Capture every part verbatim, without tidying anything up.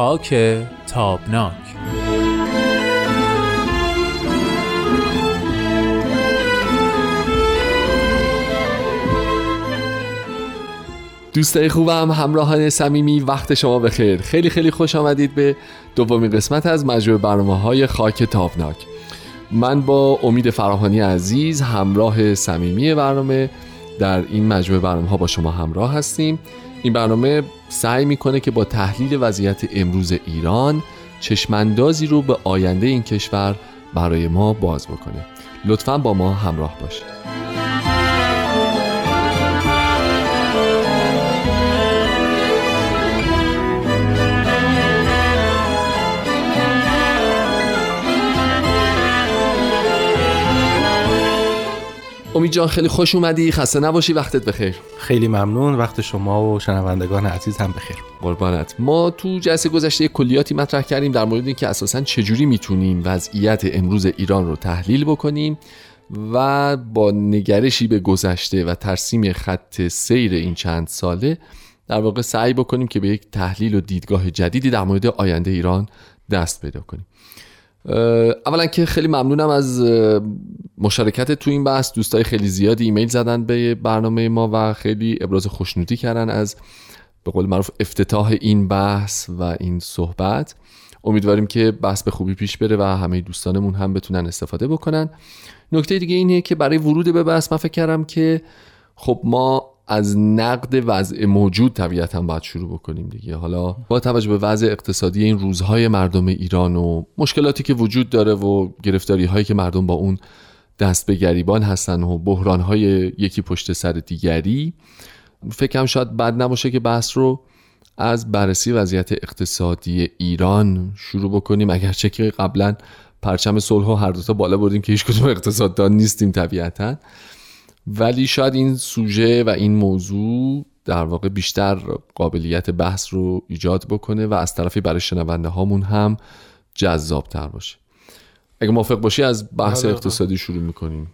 خاک تابناک. دوستای خوبم، همراهان صمیمی، وقت شما بخیر. خیلی خیلی خوش آمدید به دومین قسمت از مجموعه برنامه‌های خاک تابناک. من با امید فراهانی عزیز، همراه صمیمی برنامه، در این مجموعه برنامه‌ها با شما همراه هستیم. این برنامه سعی میکنه که با تحلیل وضعیت امروز ایران چشماندازی رو به آینده این کشور برای ما باز بکنه. لطفاً با ما همراه باشید. امید جان، خیلی خوش اومدی، خسته نباشی، وقتت بخیر. خیلی ممنون، وقت شما و شنوندگان عزیز هم بخیر. قربانت. ما تو جلسه گذشته کلیاتی مطرح کردیم در مورد اینکه اساساً چجوری میتونیم وضعیت امروز ایران رو تحلیل بکنیم و با نگرشی به گذشته و ترسیم خط سیر این چند ساله در واقع سعی بکنیم که به یک تحلیل و دیدگاه جدیدی در مورد آینده ایران دست پیدا کنیم. اولا که خیلی ممنونم از مشارکت تو این بحث. دوستای خیلی زیادی ایمیل زدن به برنامه ما و خیلی ابراز خوشنودی کردن از به قول معروف افتتاح این بحث و این صحبت. امیدواریم که بحث به خوبی پیش بره و همه دوستانمون هم بتونن استفاده بکنن. نکته دیگه اینه که برای ورود به بحث من فکر کردم که خب ما از نقد وضع موجود طبیعتاً باید شروع بکنیم دیگه. حالا با توجه به وضع اقتصادی این روزهای مردم ایران و مشکلاتی که وجود داره و گرفتاری هایی که مردم با اون دست به گریبان هستن و بحران های یکی پشت سر دیگری، فکرم شاید بد نباشه که بحث رو از بررسی وضعیت اقتصادی ایران شروع بکنیم، اگرچه که قبلا پرچم صلح و هر دوتا بالا بردیم که هیچ کدوم اقتصاددان نیستیم طبیعتاً، ولی شاید این سوژه و این موضوع در واقع بیشتر قابلیت بحث رو ایجاد بکنه و از طرفی برای شنونده هامون هم جذاب تر باشه. اگه موافق باشی از بحث اقتصادی شروع میکنیم.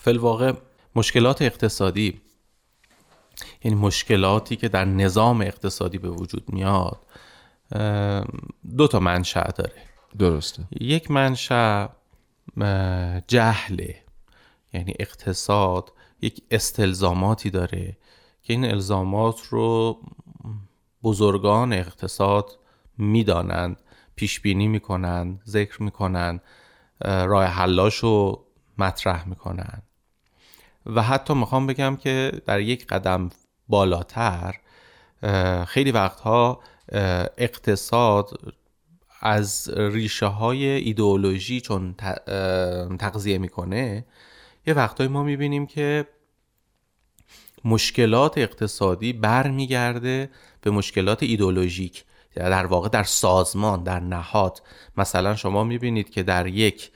فی الواقع مشکلات اقتصادی، یعنی مشکلاتی که در نظام اقتصادی به وجود میاد، دو تا منشأ داره. درسته. یک منشأ جهله، یعنی اقتصاد یک استلزاماتی داره که این الزامات رو بزرگان اقتصاد میدانند، پیش بینی میکنند، ذکر میکنند، راه حلاشو مطرح میکنند و حتی میخوام بگم که در یک قدم بالاتر خیلی وقتها اقتصاد از ریشه های ایدئولوژی چون تغذیه میکنه، یه وقتایی ما میبینیم که مشکلات اقتصادی برمیگرده به مشکلات ایدئولوژیک، در واقع در سازمان، در نهاد. مثلا شما میبینید که در یک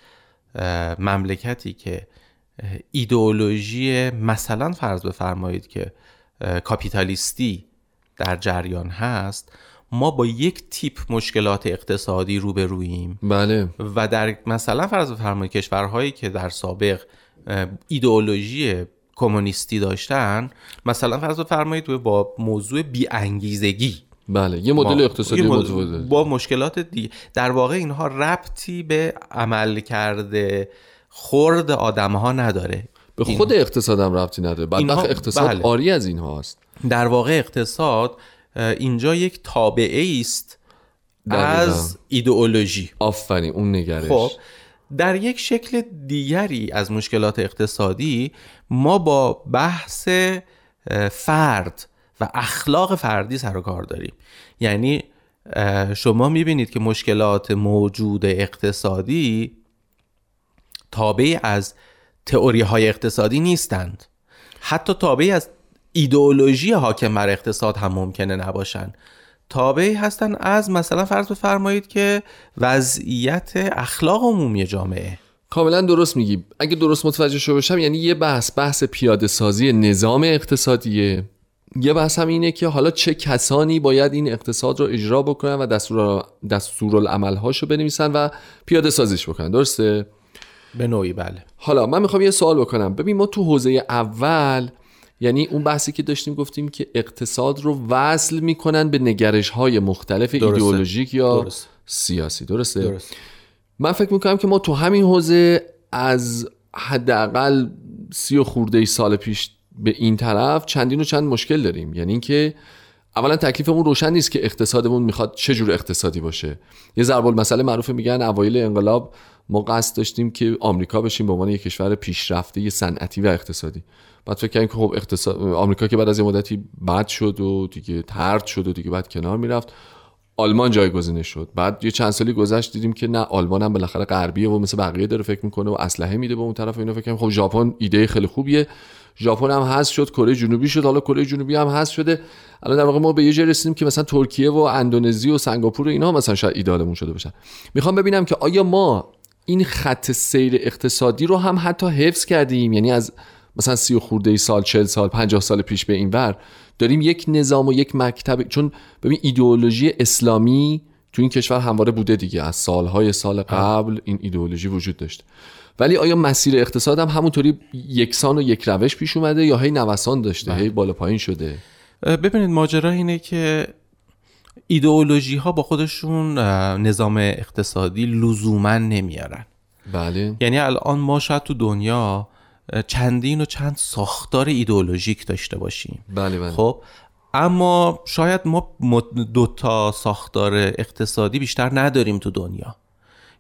مملکتی که ایدئولوژی مثلا فرض بفرمایید که کاپیتالیستی در جریان هست، ما با یک تیپ مشکلات اقتصادی روبروییم. بله. و در مثلا فرض بفرمایید کشورهایی که در سابق ایدئولوژی کمونیستی داشتن، مثلا فرض بفرمایید با موضوع بی‌انگیزگی، بله، یه مدل اقتصادی موضوع با مشکلات دیگه، در واقع اینها ربطی به عمل کرده خرد آدم‌ها نداره، به خود این... اقتصاد هم ربطی نداره. بعد اینها... اقتصاد بله. آری از اینها است. در واقع اقتصاد اینجا یک تابعه است از ایدئولوژی. آفرین، اون نگرش. خب در یک شکل دیگری از مشکلات اقتصادی ما با بحث فرد و اخلاق فردی سر و کار داریم. یعنی شما میبینید که مشکلات موجود اقتصادی تابع از تئوری های اقتصادی نیستند، حتی تابع از ایدئولوژی حاکم بر اقتصاد هم ممکنه نباشن، تابعی هستن از مثلا فرض بفرمایید که وضعیت اخلاق عمومی جامعه. کاملا درست میگی. اگه درست متوجه شو بشم، یعنی یه بحث بحث پیاده سازی نظام اقتصادیه، یه بحث هم اینه که حالا چه کسانی باید این اقتصاد رو اجرا بکنن و دستور دستورالعمل‌هاشو بنویسن و پیاده سازیش بکنن. درسته؟ به نوعی بله. حالا من میخوام یه سوال بکنم. ببین ما تو حوزه اول یعنی اون بحثی که داشتیم گفتیم که اقتصاد رو وصل میکنن به نگرش‌های مختلف ایدئولوژیک یا درست. سیاسی درسته؟ درست. من فکر میکنم که ما تو همین حوزه از حداقل سی و خورده ای سال پیش به این طرف چندین و چند مشکل داریم. یعنی اینکه اولا تکلیفمون روشن نیست که اقتصادمون میخواد چه جور اقتصادی باشه. یه ضرب المثل معروف میگن اوایل انقلاب ما قصد داشتیم که آمریکا بشیم به عنوان یک کشور پیشرفته صنعتی و اقتصادی. بعد فکر کردیم که خب اقتصاد آمریکا که بعد از یه مدتی بد شد و دیگه طرد شد و دیگه بعد کنار میرفت، آلمان جایگزین شد. بعد یه چند سالی گذشت دیدیم که نه، آلمان هم بالاخره غربیه و مثل بقیه داره فکر میکنه و اسلحه میده به اون طرف و اینا. فکر کردیم خب ژاپن ایده خیلی خوبیه، ژاپن هم هست شد، کره جنوبی شد، حالا کره جنوبی هم هست شده. الان در واقع ما به یه جایی رسیدیم که مثلا ترکیه و اندونزی و سنگاپور و اینا مثلا شاید ایده‌مون شده باشن. میخوام ببینم که آیا ما این خط سیر اقتصادی رو هم حتی حفظ کردیم، یعنی از مثلا سی و خورده سال، چهل سال، پنجاه سال پیش به این ور داریم یک نظام و یک مکتب. چون ببین ایدئولوژی اسلامی تو این کشور همواره بوده دیگه، از سالهای سال قبل این ایدئولوژی وجود داشت. ولی آیا مسیر اقتصاد هم همونطوری یکسان و یک روش پیش اومده یا هی نوسان داشته، هی بالا پایین شده؟ ببینید ماجرا اینه که ایدئولوژی ها با خودشون نظام اقتصادی لزوما نمیارن. بله. یعنی الان ما شاید تو دنیا چندین و چند ساختار ایدئولوژیک داشته باشیم. بله بله. خب اما شاید ما دوتا ساختار اقتصادی بیشتر نداریم تو دنیا.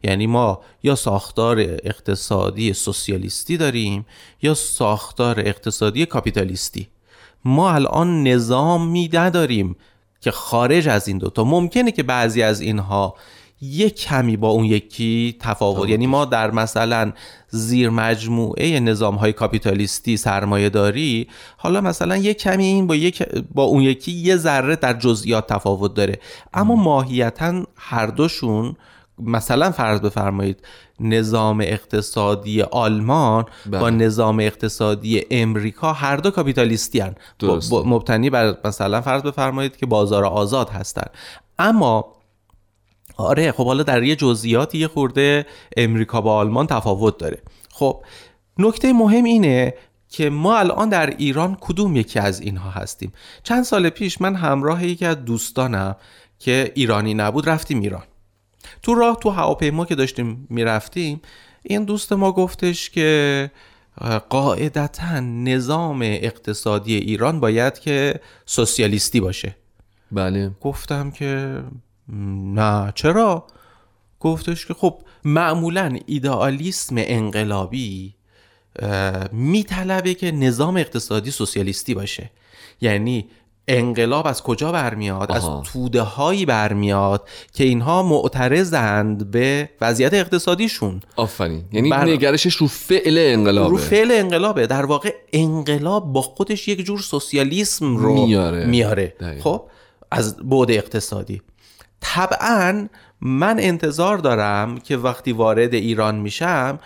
یعنی ما یا ساختار اقتصادی سوسیالیستی داریم یا ساختار اقتصادی کاپیتالیستی. ما الان نظامی نداریم که خارج از این دوتا. ممکنه که بعضی از اینها یک کمی با اون یکی تفاوت طبعا. یعنی ما در مثلا زیر مجموعه نظام‌های کاپیتالیستی سرمایه‌داری، حالا مثلا یک کمی این با یک با اون یکی یه ذره در جزئیات تفاوت داره، اما ماهیتاً هر دوشون مثلا فرض بفرمایید نظام اقتصادی آلمان بله. با نظام اقتصادی امریکا هر دو کاپیتالیستی هستند، مبتنی بر مثلا فرض بفرمایید که بازار آزاد هستند. اما آره خب حالا در یه جزئیاتی یه خورده امریکا با آلمان تفاوت داره. خب نکته مهم اینه که ما الان در ایران کدوم یکی از اینها هستیم. چند سال پیش من همراه یکی از دوستانم که ایرانی نبود رفتیم ایران. تو راه تو هواپیما که داشتیم میرفتیم این دوست ما گفتش که قاعدتاً نظام اقتصادی ایران باید که سوسیالیستی باشه. بله. گفتم که نه چرا؟ گفتش که خب معمولاً ایدئالیسم انقلابی میطلبه که نظام اقتصادی سوسیالیستی باشه. یعنی انقلاب از کجا برمیاد؟ آها. از توده هایی برمیاد که اینها معترضند به وضعیت اقتصادیشون. آفرین. یعنی بر... نگرشش رو فعل انقلابه، رو فعل انقلابه. در واقع انقلاب با خودش یک جور سوسیالیسم رو میاره, میاره. خب از بعد اقتصادی طبعا من انتظار دارم که وقتی وارد ایران میشم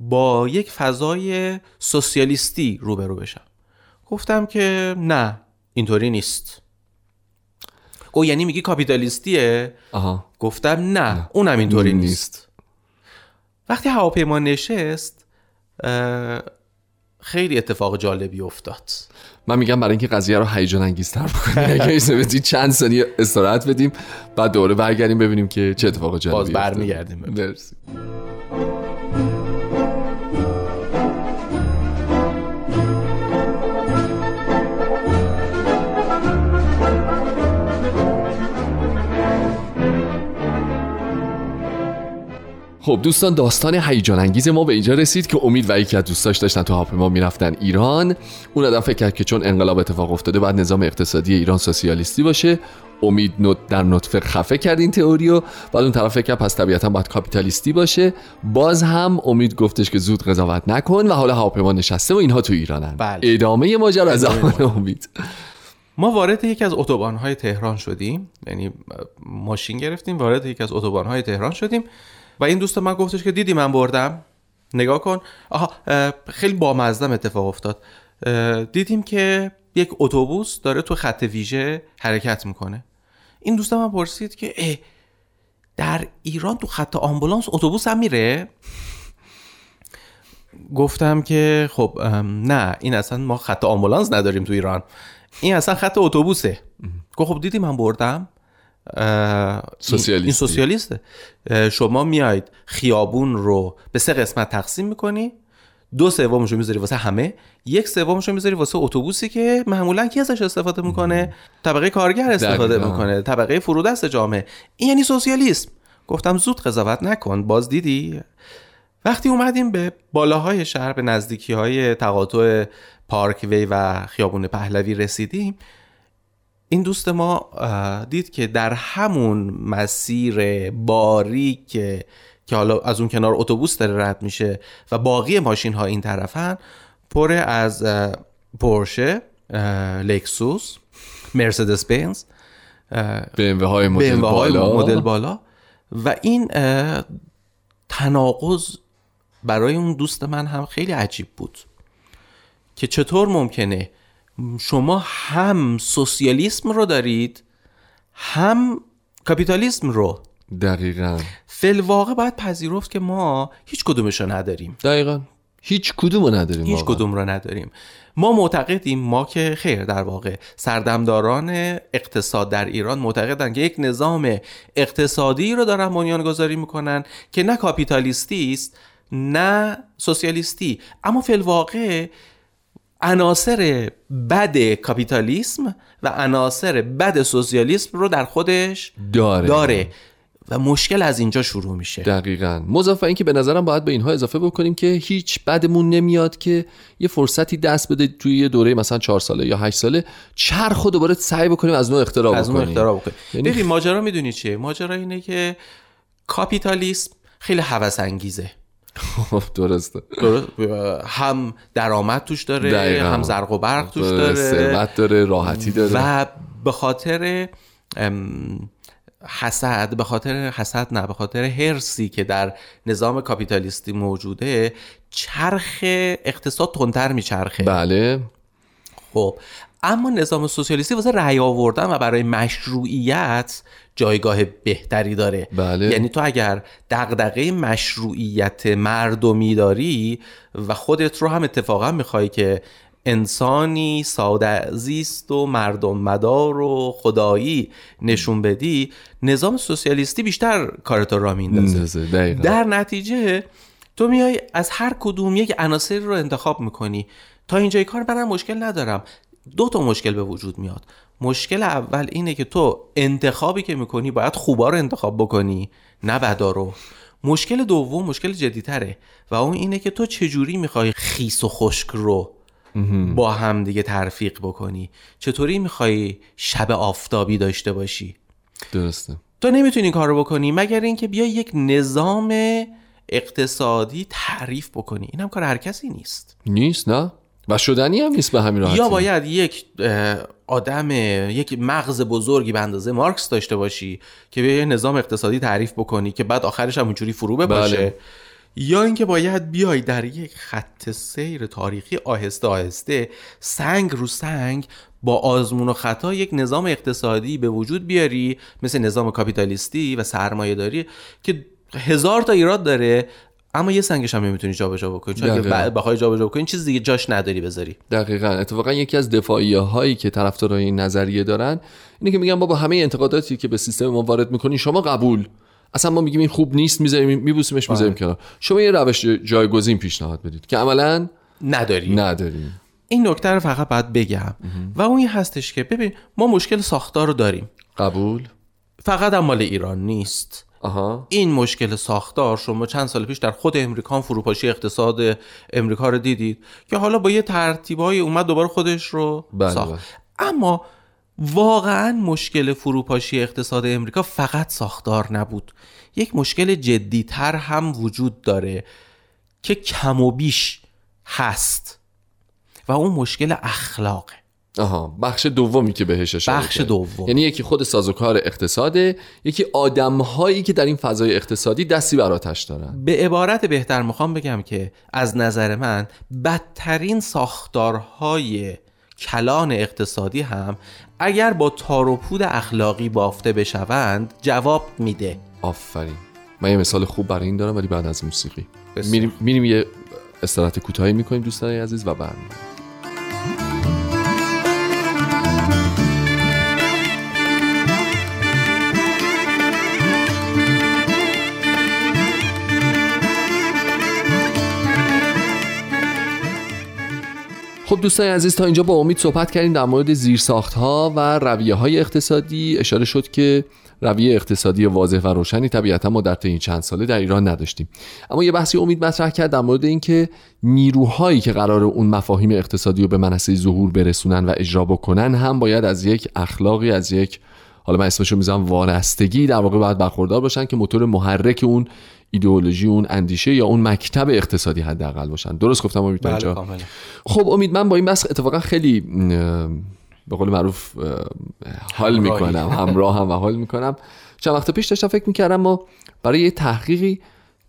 با یک فضای سوسیالیستی روبرو بشم. گفتم که نه اینطوری نیست. گفت یعنی میگی کاپیتالیستیه؟ آها. گفتم نه, نه. اونم اینطوری نیست. نیست. وقتی هواپیما نشست خیلی اتفاق جالبی افتاد. من میگم برای اینکه قضیه رو هیجان انگیزتر بکنیم اگه بذاری چند ثانیه استراحت بدیم بعد دوباره برگردیم ببینیم که چه اتفاق جالبی افتاد. باز برمیگردیم. مرسی. خب دوستان داستان هیجان انگیز ما به اینجا رسید که امید و یکی از دوستاش داشتن تو هواپیما میرفتن ایران. اون آدم فکر کرد که چون انقلاب اتفاق افتاده بعد نظام اقتصادی ایران سوسیالیستی باشه. امید نوت در نطفه خفه کرد این تئوریو. بعد اون طرف فکر کرد پس طبیعتا باید کاپیتالیستی باشه. باز هم امید گفتش که زود قضاوت نکن و حالا هواپیما نشسته و اینها تو ایرانن. بله. ادامه ماجرا از امید. ما وارد یکی از اتوبان‌های تهران شدیم. یعنی ماشین گرفتیم وارد یکی از اتوبان‌های تهران شدیم. و این دوست من گفتش که دیدی من بردم نگاه کن. آها خیلی بامزه اتفاق افتاد. دیدیم که یک اتوبوس داره تو خط ویژه حرکت میکنه. این دوست من پرسید که اه در ایران تو خط آمبولانس اتوبوس هم میره؟ گفتم که خب نه این اصلا ما خط آمبولانس نداریم تو ایران، این اصلا خط اتوبوسه. خب دیدی من بردم سوسیالیست. این سوسیالیسته. شما میایید خیابون رو به سه قسمت تقسیم میکنی، دو سومشو میذاری واسه همه، یک سومشو میذاری واسه اتوبوسی که معمولا کی ازش استفاده میکنه؟ طبقه کارگر استفاده میکنه، طبقه فرودست جامعه. این یعنی سوسیالیسم. گفتم زود قضاوت نکن. باز دیدی وقتی اومدیم به بالاهای شهر، به نزدیکی‌های تقاطع پارکوی و خیابون پهلوی رسیدیم، این دوست ما دید که در همون مسیر باریک که حالا از اون کنار اتوبوس داره رد میشه و باقی ماشین ها این طرفن، پر از پورشه، لکسوس، مرسدس بنز، بی ام وی مدل بالا مدل بالا و این تناقض برای اون دوست من هم خیلی عجیب بود که چطور ممکنه شما هم سوسیالیسم رو دارید هم کاپیتالیسم رو. دقیقاً. فی الواقع باید پذیرفت که ما هیچ کدومش رو نداریم. دقیقاً. هیچ کدوم رو نداریم. هیچ واقع. کدوم رو نداریم. ما معتقدیم، ما که خیر، در واقع سردمداران اقتصاد در ایران معتقدن که یک نظام اقتصادی رو دارن بنیانگذاری میکنن که نه کاپیتالیستی است نه سوسیالیستی، اما فی الواقع عناصر بد کاپیتالیسم و عناصر بد سوسیالیسم رو در خودش داره, داره. و مشکل از اینجا شروع میشه. دقیقاً. مضاف این که به نظرم باید به اینها اضافه بکنیم که هیچ بدمون نمیاد که یه فرصتی دست بده توی یه دوره مثلا چهار ساله یا هشت ساله چرخو دوباره سعی بکنیم از نو اختراع از بکنیم. از نو اختراع بکنیم. یعنی ببین ماجرا میدونی چیه؟ ماجرا اینه که کاپیتالیسم خیلی هوس انگیزه. درسته. هم درآمد توش داره، دقیقاً. هم زرق و برق توش داره، ثروت داره، راحتی داره. و به خاطر حسد به خاطر حسد نه به خاطر هرسی که در نظام کاپیتالیستی موجوده، چرخ اقتصاد تندتر میچرخه. بله. خب اما نظام سوسیالیستی واسه رأی آوردن و برای مشروعیت جایگاه بهتری داره. بله. یعنی تو اگر دغدغه مشروعیت مردمی داری و خودت رو هم اتفاقا میخوای که انسانی ساده‌زیست و مردم مدار و خدایی نشون بدی، نظام سوسیالیستی بیشتر کارتو را میندازه. در نتیجه تو میای از هر کدوم یک عناصری رو انتخاب میکنی. تا اینجای کار برام مشکل ندارم. دو تا مشکل به وجود میاد. مشکل اول اینه که تو انتخابی که میکنی باید خوبا رو انتخاب بکنی نه بدا رو. مشکل دوم مشکل جدی‌تره و اون اینه که تو چجوری میخوای خیس و خشک رو با هم دیگه ترفیق بکنی، چطوری میخوایی شب آفتابی داشته باشی. درسته. تو نمیتونی این کار رو بکنی مگر اینکه بیا یک نظام اقتصادی تعریف بکنی. این هم کار هر کسی نیست. نیست نه و شدنی هم نیست به همین راحتی. یا باید یک آدم، یک مغز بزرگی به اندازه مارکس داشته باشی که بیا یک نظام اقتصادی تعریف بکنی که بعد آخرش هم اونجوری فرو بپاشه. بله. یا اینکه باید بیای در یک خط سیر تاریخی آهسته آهسته سنگ رو سنگ با آزمون و خطا یک نظام اقتصادی به وجود بیاری مثل نظام کاپیتالیستی و سرمایه داری که هزار تا ایراد داره، اما یه سنگش هم نمیتونی جابجا بکنی چون اگه بخوای جابجا بکنی چیز دیگه جاش نداری بذاری. دقیقاً. اتفاقا یکی از دفاعیه هایی که طرفدارای این نظریه دارن اینه که میگن ما با همه انتقاداتی که به سیستم ما وارد میکنی شما قبول، اصلا ما میگیم این خوب نیست، میذاریم میبوسیمش میذاریم کنار. شما یه روش جایگزین پیشنهاد بدید که عملاً نداری. نداری. این نکته رو فقط باید بگم و اون این هستش که ببین ما مشکل ساختار رو داریم. قبول. فقط مال ایران نیست. آها. این مشکل ساختار شما چند سال پیش در خود امریکا فروپاشی اقتصاد امریکا رو دیدید که حالا با یه ترتیبای اومد دوباره خودش رو ساخت. بله. اما واقعا مشکل فروپاشی اقتصاد امریکا فقط ساختار نبود، یک مشکل جدی‌تر هم وجود داره که کم و بیش هست و اون مشکل اخلاقه. آها. بخش دومی که بهش اشاره بخش کرد. دوم یعنی یکی خود سازوکار اقتصاده، یکی آدم‌هایی که در این فضای اقتصادی دستی بر آتش دارن. به عبارت بهتر میخوام بگم که از نظر من بدترین ساختارهای کلان اقتصادی هم اگر با تار و پود اخلاقی بافته بشوند جواب میده. آفرین. من یه مثال خوب برای این دارم ولی بعد از موسیقی میریم میریم یه استراحت کوتاهی میکنیم دوستان عزیز و برمیگردیم. خب دوستان عزیز، تا اینجا با امید صحبت کردیم در مورد زیرساخت‌ها و رویه‌های اقتصادی. اشاره شد که رویه اقتصادی واضح و روشنی طبیعتا ما در طی این چند ساله در ایران نداشتیم. اما یه بحثی امید مطرح کرد در مورد اینکه نیروهایی که قراره اون مفاهیم اقتصادی رو به منصه ظهور برسونن و اجرا بکنن هم باید از یک اخلاقی، از یک، حالا من اسمشو میذارم، وارستگی در واقع باید برخوردار باشن که موتور محرک اون ایدئولوژی، اون اندیشه یا اون مکتب اقتصادی حداقل باشن. درست گفتم امید؟ بله. خب امید، من با این بحث اتفاقا خیلی به قول معروف حال میکنم، همراه هم و حال میکنم. چند وقت پیش داشتم فکر میکردم، ما برای یه تحقیقی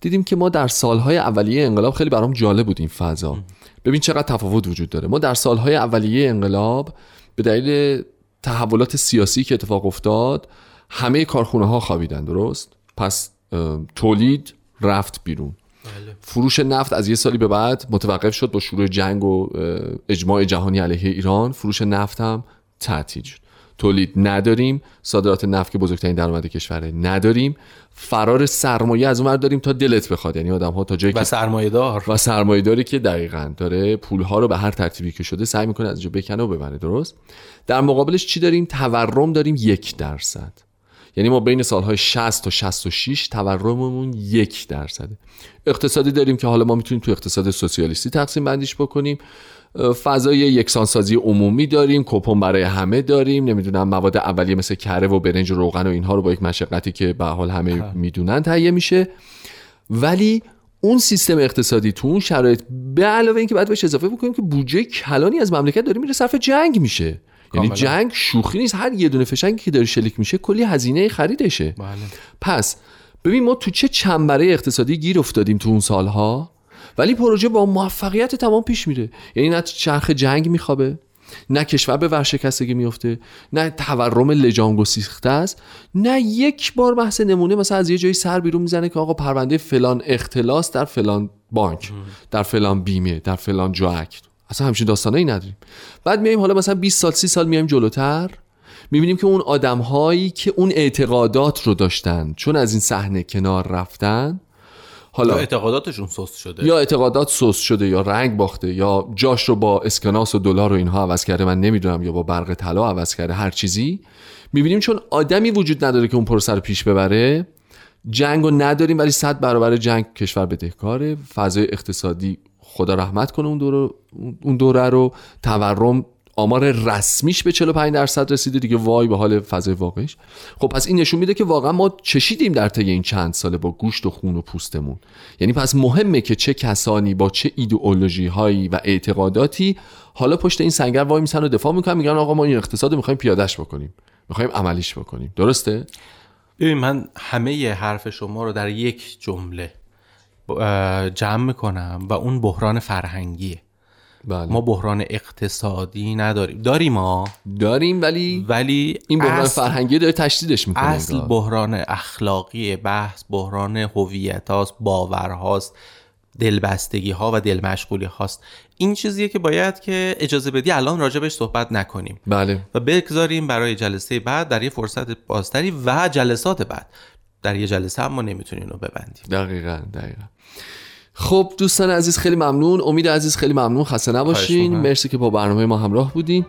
دیدیم که ما در سالهای اولیه انقلاب، خیلی برام جالب بود این فضا، ببین چقدر تفاوت وجود داره. ما در سالهای اولیه انقلاب به دلیل تحولات سیاسی که اتفاق افتاد همه کارخونه ها خوابیدن، درست؟ پس تولید رفت بیرون. بله. فروش نفت از یه سالی به بعد متوقف شد، با شروع جنگ و اجماع جهانی علیه ایران فروش نفت هم تعطیل شد. تولید نداریم، صادرات نفت که بزرگترین درآمد کشور نداریم، فرار سرمایه از اونور داریم تا دلت بخواد، یعنی آدم‌ها تا جایی که و سرمایه‌دار و سرمایه‌داری که دقیقاً داره پول‌ها رو به هر ترتیبی که شده سعی می‌کنه از اینجا بکنه و ببره، درست؟ در مقابلش چی داریم؟ تورم داریم یک درصد. یعنی ما بین سالهای شصت تا شصت و شش تورممون یک درصده. اقتصادی داریم که حالا ما میتونیم تو اقتصاد سوسیالیستی تقسیم بندیش بکنیم، فضای یکسانسازی عمومی داریم، کوپن برای همه داریم، نمیدونم مواد اولیه مثل کره و برنج و روغن و اینها رو با یک مشقتی که به حال همه ها میدونن تهیه میشه. ولی اون سیستم اقتصادی تو اون شرایط، به علاوه اینکه بعد بهش اضافه بکنیم که بودجه کلانی از مملکت داره میره صرف جنگ میشه. یعنی جنگ شوخی نیست، هر یه دونه فشنگی که داره شلیک میشه کلی هزینه خریدشه. بله. پس ببین ما تو چه چنبره اقتصادی گیر افتادیم تو اون سالها، ولی پروژه با موفقیت تمام پیش میره. یعنی نه چرخ جنگ میخوابه، نه کشور به ورشکستگی میفته، نه تورم لجام گسیخته است، نه یک بار بحث نمونه مثلا از یه جایی سر بیرون میزنه که آقا پرونده فلان اختلاس در فلان بانک، در فلان بیمه، در فلان جاک، اصلا همچین داستانایی نداریم. بعد میایم حالا مثلا بیست سال سی سال میایم جلوتر، میبینیم که اون آدم‌هایی که اون اعتقادات رو داشتن چون از این صحنه کنار رفتن، حالا اعتقاداتشون سست شده، یا اعتقادات سست شده، یا رنگ باخته، یا جاش رو با اسکناس و دلار و اینها عوض کرده، من نمیدونم، یا با برق طلا عوض کرده، هر چیزی. میبینیم چون آدمی وجود نداره که اون پروسه رو پیش ببره، جنگو نداریم ولی صد برابر جنگ کشور بدهکاره، فضای اقتصادی خدا رحمت کنه اون دوره اون دوره رو، تورم آمار رسمیش به چهل و پنج درصد رسیده دیگه، وای به حال فضای واقعیش. خب پس این نشون میده که واقعا ما چشیدیم در طی این چند ساله با گوشت و خون و پوستمون. یعنی پس مهمه که چه کسانی با چه ایدئولوژی هایی و اعتقاداتی حالا پشت این سنگر وای میسن و دفاع میکنن، میگن آقا ما این اقتصاد رو میخوایم پیادهش بکنیم، میخوایم عملیش بکنیم. درسته؟ ببین من همه حرف شما رو در یک جمله جمع میکنم و اون بحران فرهنگیه. بله. ما بحران اقتصادی نداریم. داریم ما داریم ولی ولی این بحران فرهنگی داره تشدیدش میکنه. اصل بحران اخلاقی بحث بحران هویت هاست، باورهاست، دلبستگی ها و دلمشغولی هاست. این چیزیه که باید که اجازه بدی الان راجبش صحبت نکنیم. بله. و بگذاریم برای جلسه بعد در یه فرصت بازتری و جلسات بعد. در یه جلسه هم ما نمیتونیم رو ببندیم. دقیقاً دقیقاً. خب دوستان عزیز خیلی ممنون، امید عزیز خیلی ممنون، خسته نباشین، مرسی که با برنامه ما همراه بودین.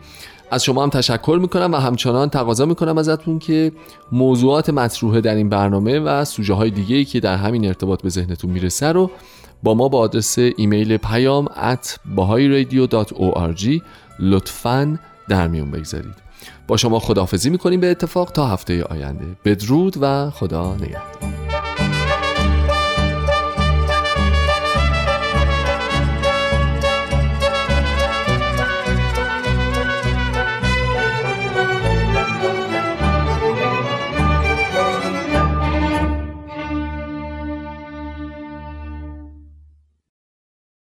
از شما هم تشکر میکنم و همچنان تقاضا میکنم ازتون که موضوعات مطروحه در این برنامه و سوژه های دیگه‌ای که در همین ارتباط به ذهنتون میرسه رو با ما با آدرس ایمیل پیام ات بهایی رادیو دات او آر جی لطفاً در میون بگذارید. با شما خداحافظی میکنیم به اتفاق تا هفته آینده. بدرود و خدا نگهدار.